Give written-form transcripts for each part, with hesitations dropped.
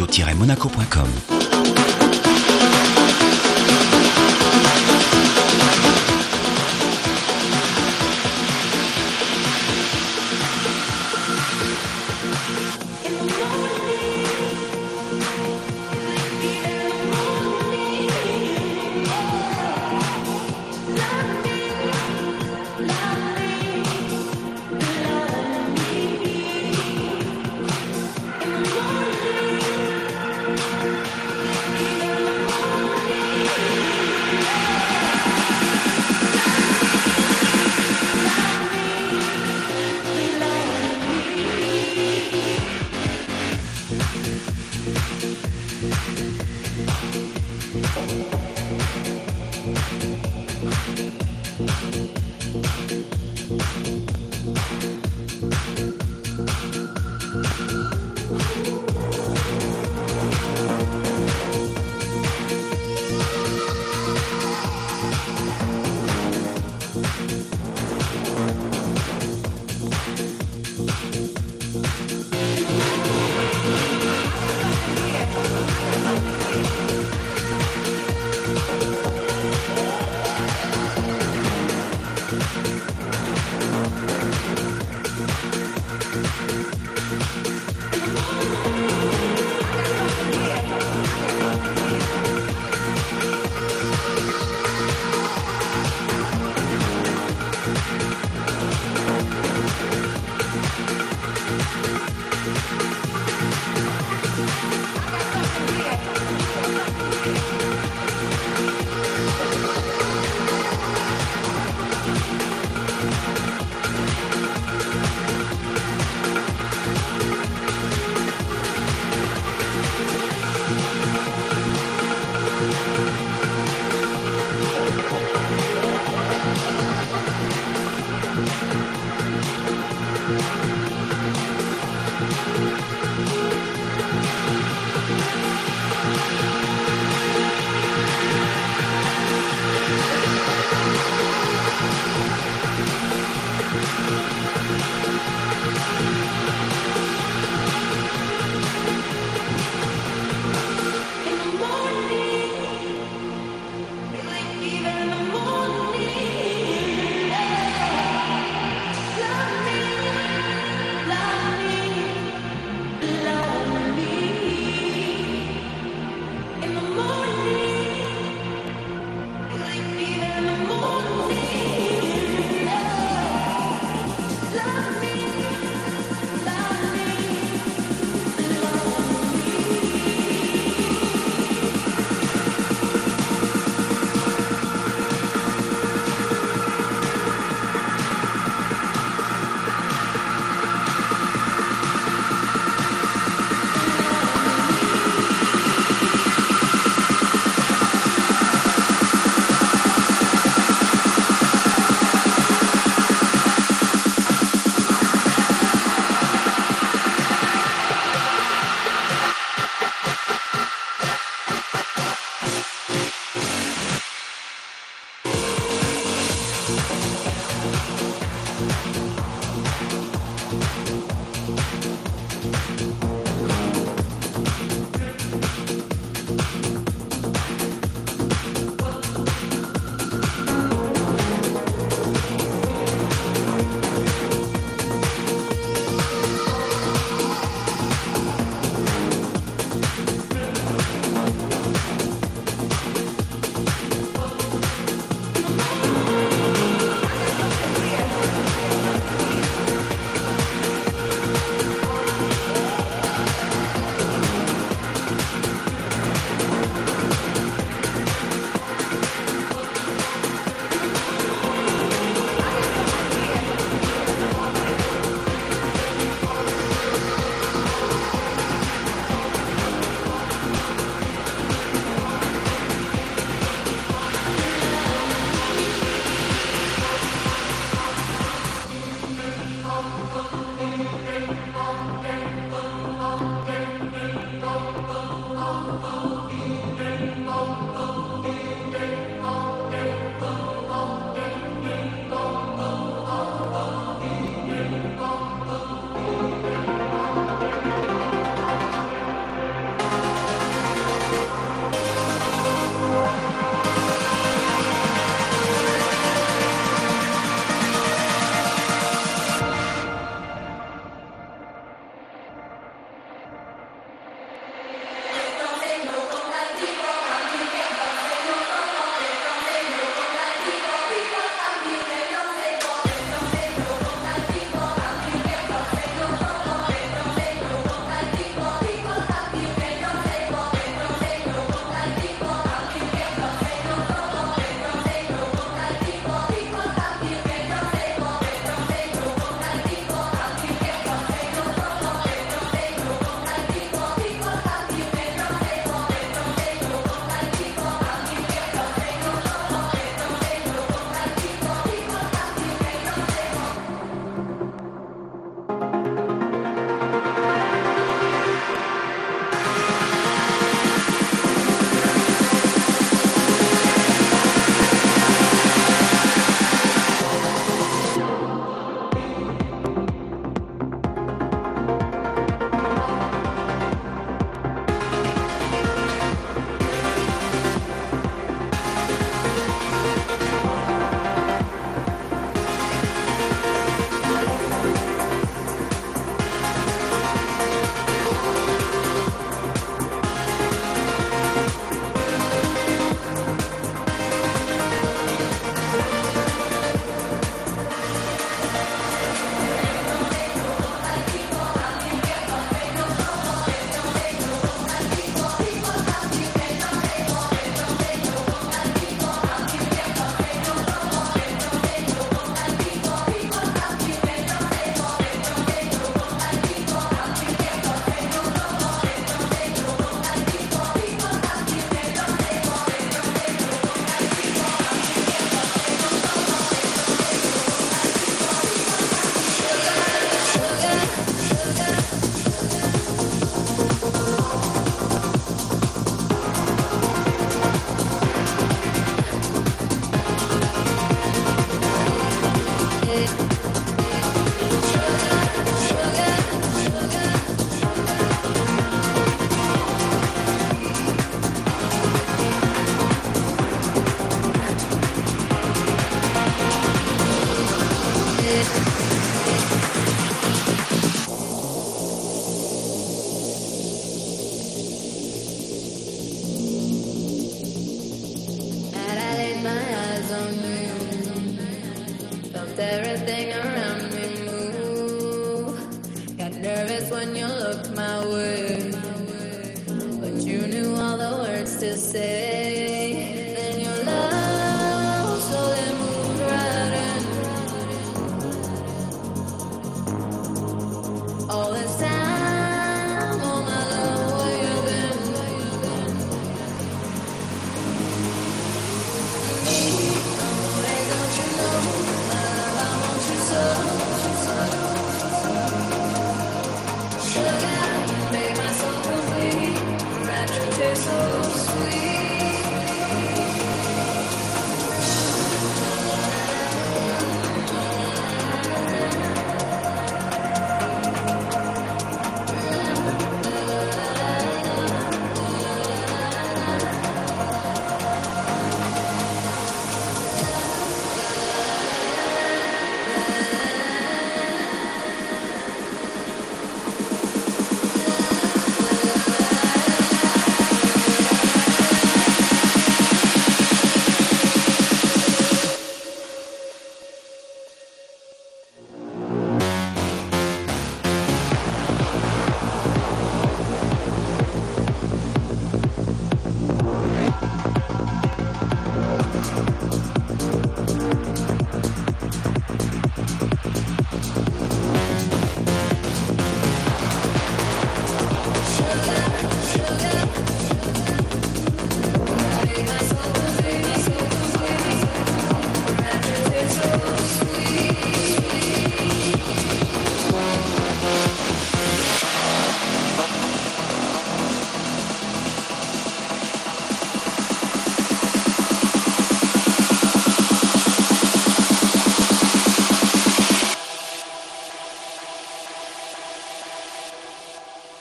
radio-monaco.com.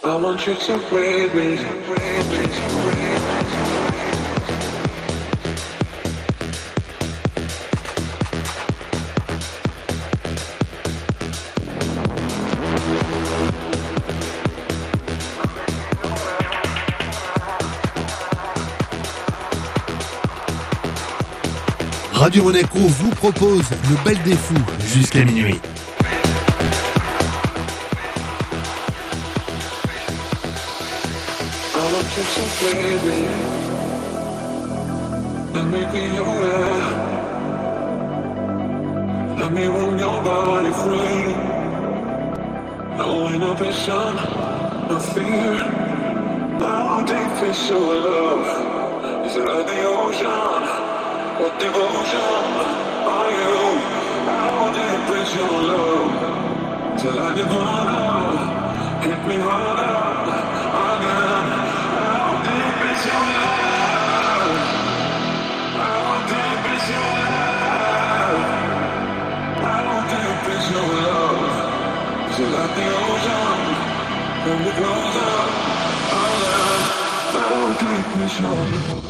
I want you to play with Radio Monaco vous propose le Bal des Fous jusqu'à minuit. So baby, let me be your man. Let me roam your body free. No inhibition, no fear. How deep is your love? Is it like the ocean? What devotion are you? How deep is your love? Till I divine, hit me harder. Your love, how deep is your love? How deep is your love? Is it like the ocean when it grows up? How deep is your love?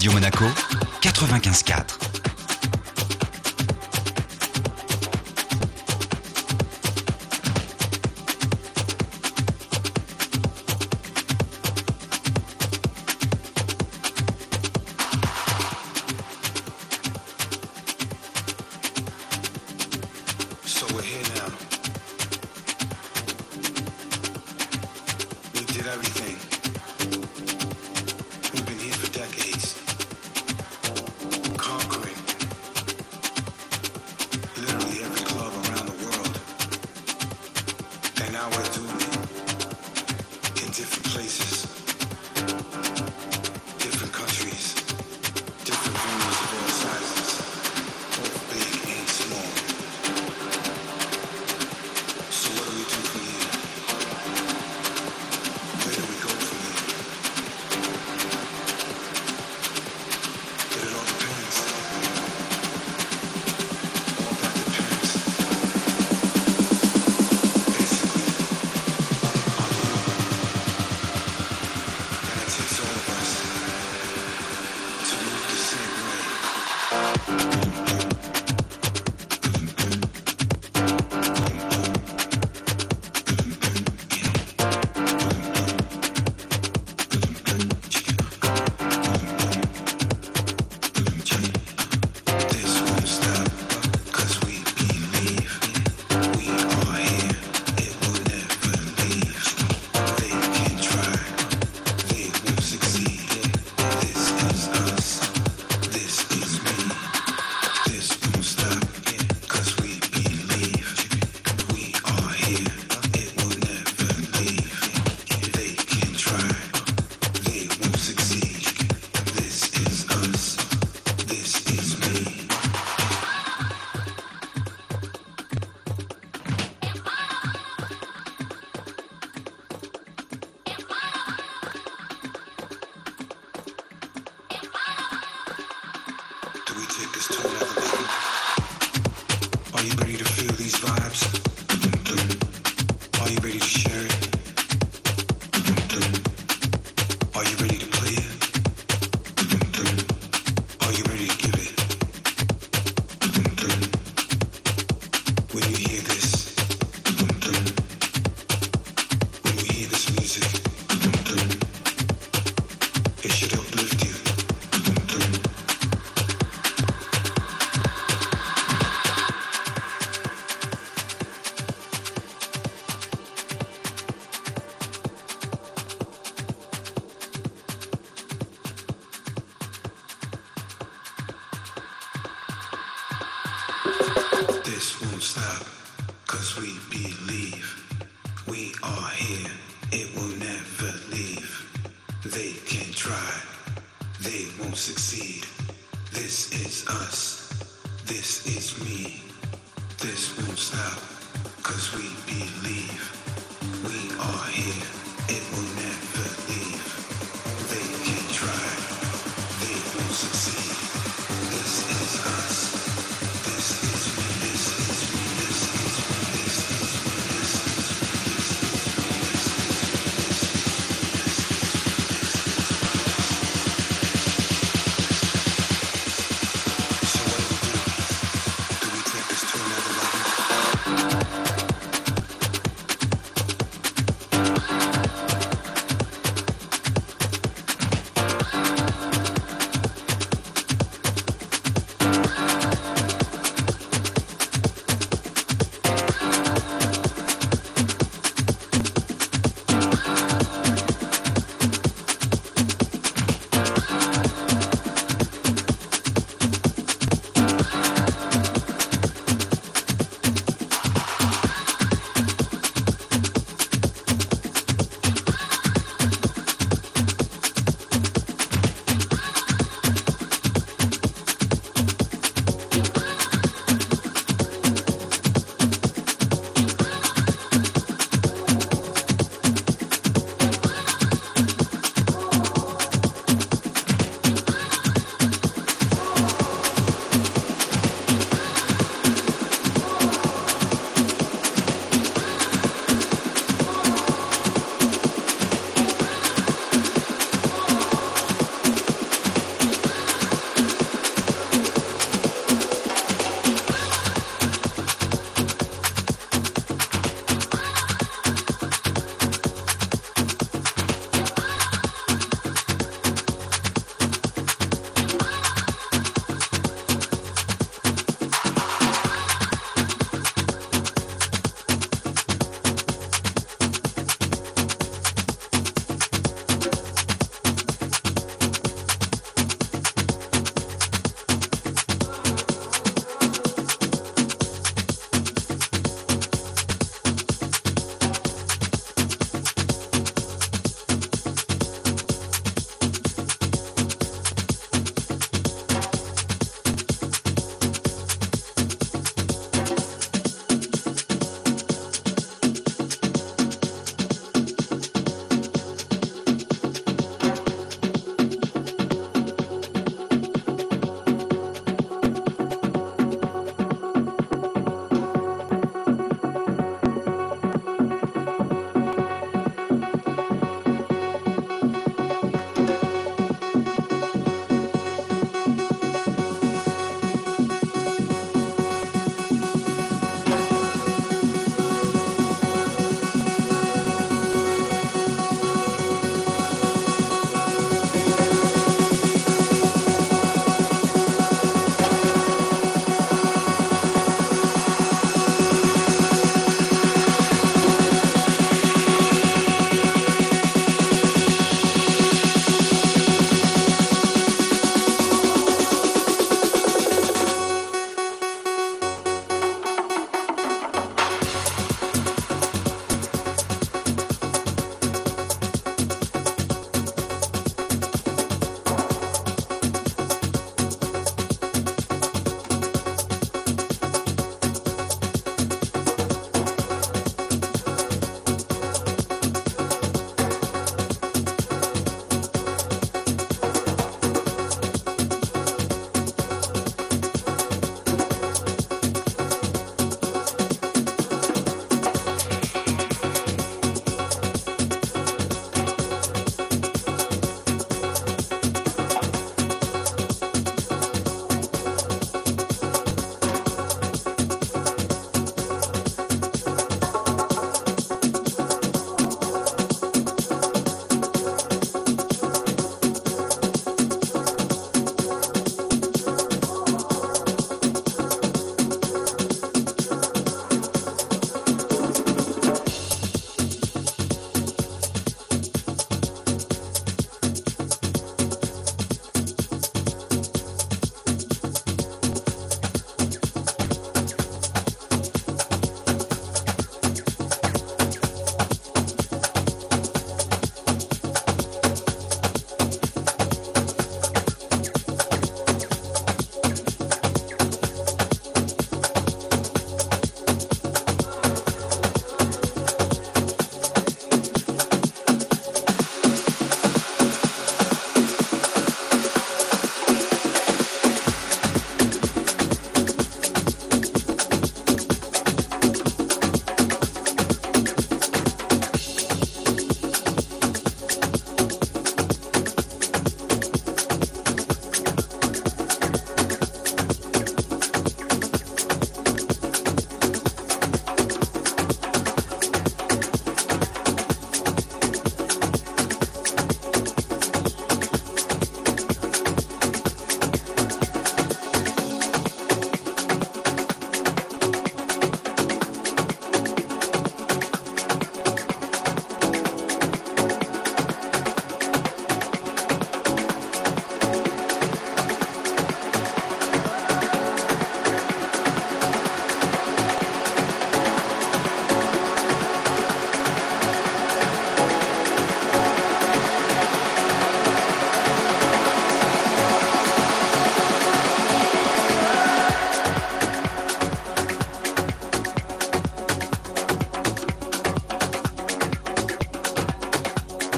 Radio Monaco, 95.4.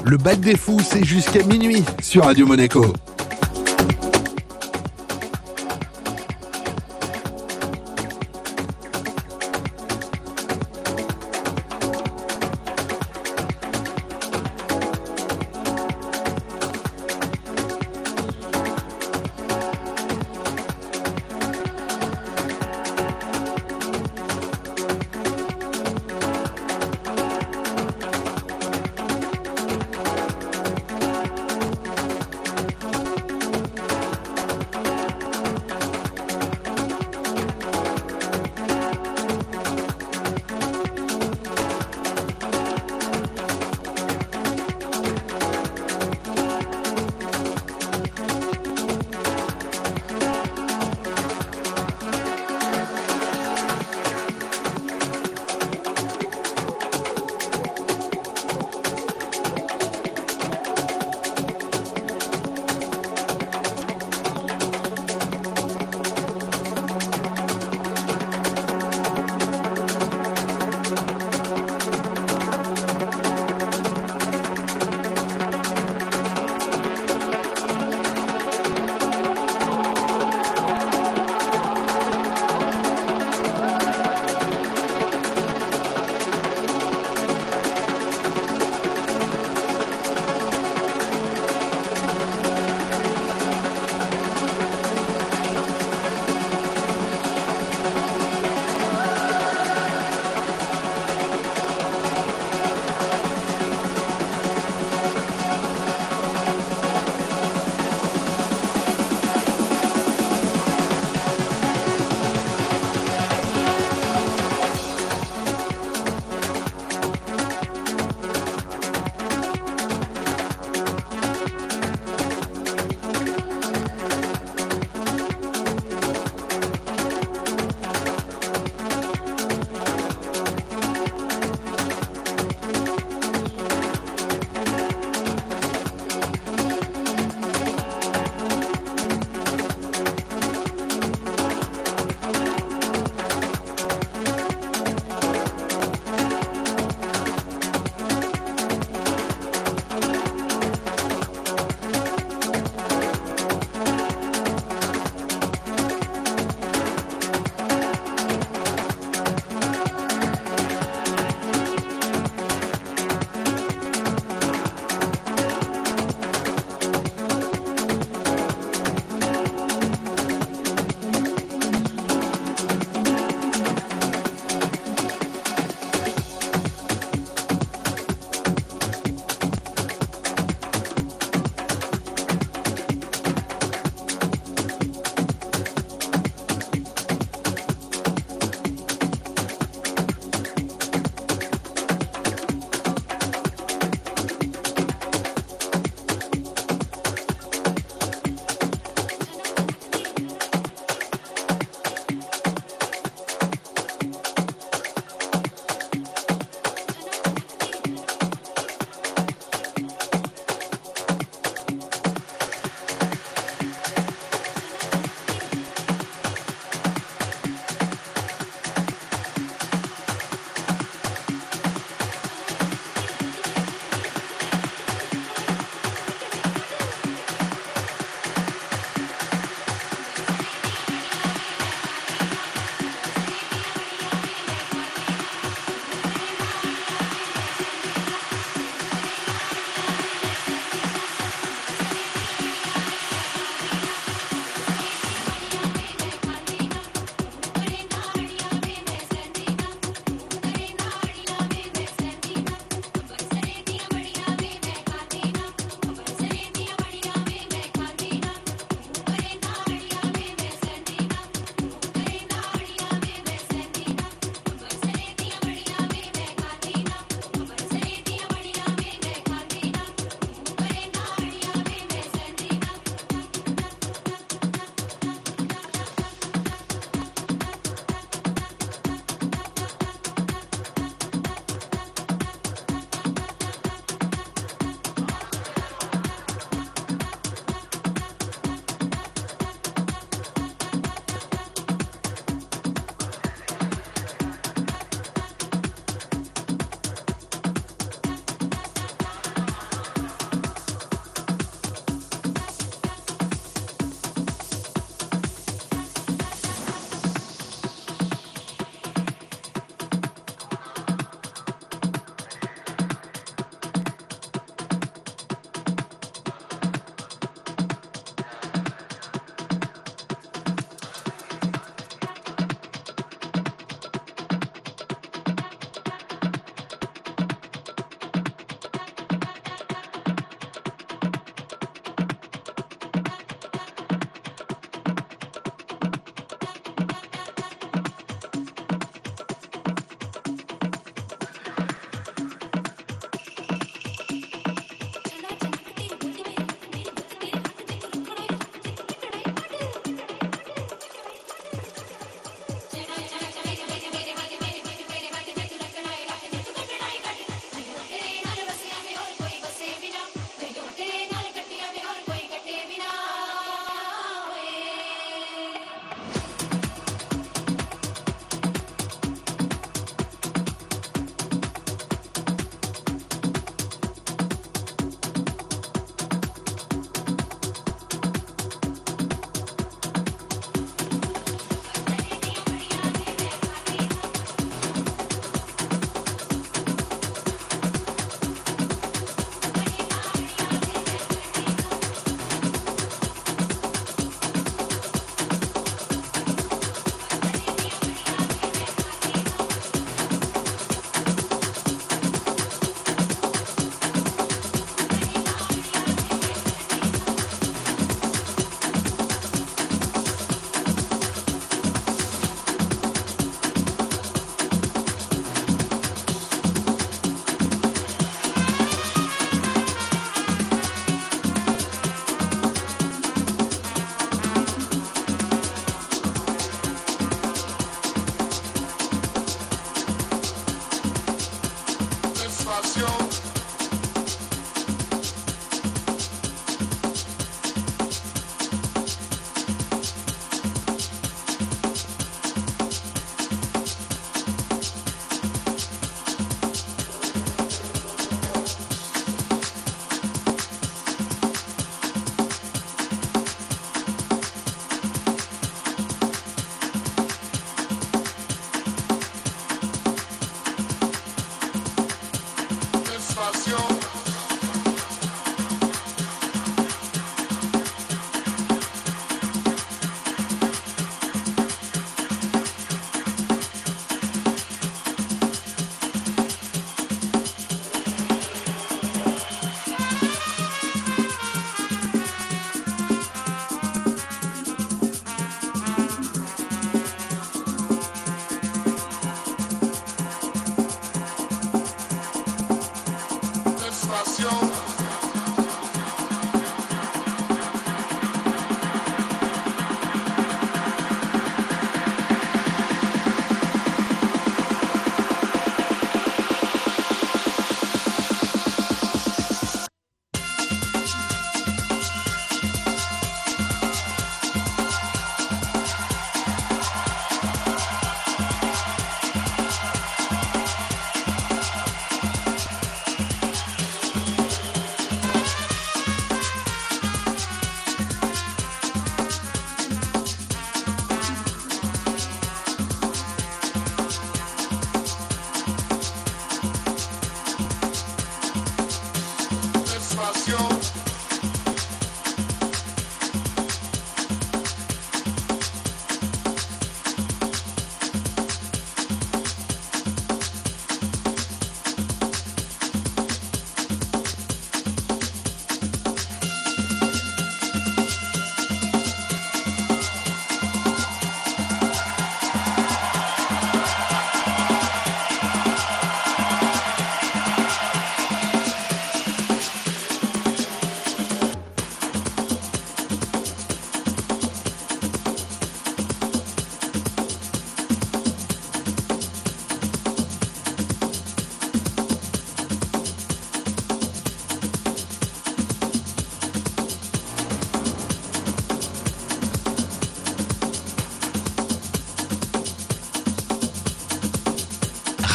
Le Bal des Fous, c'est jusqu'à minuit sur Radio Monaco.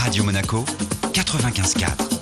Radio Monaco 95.4.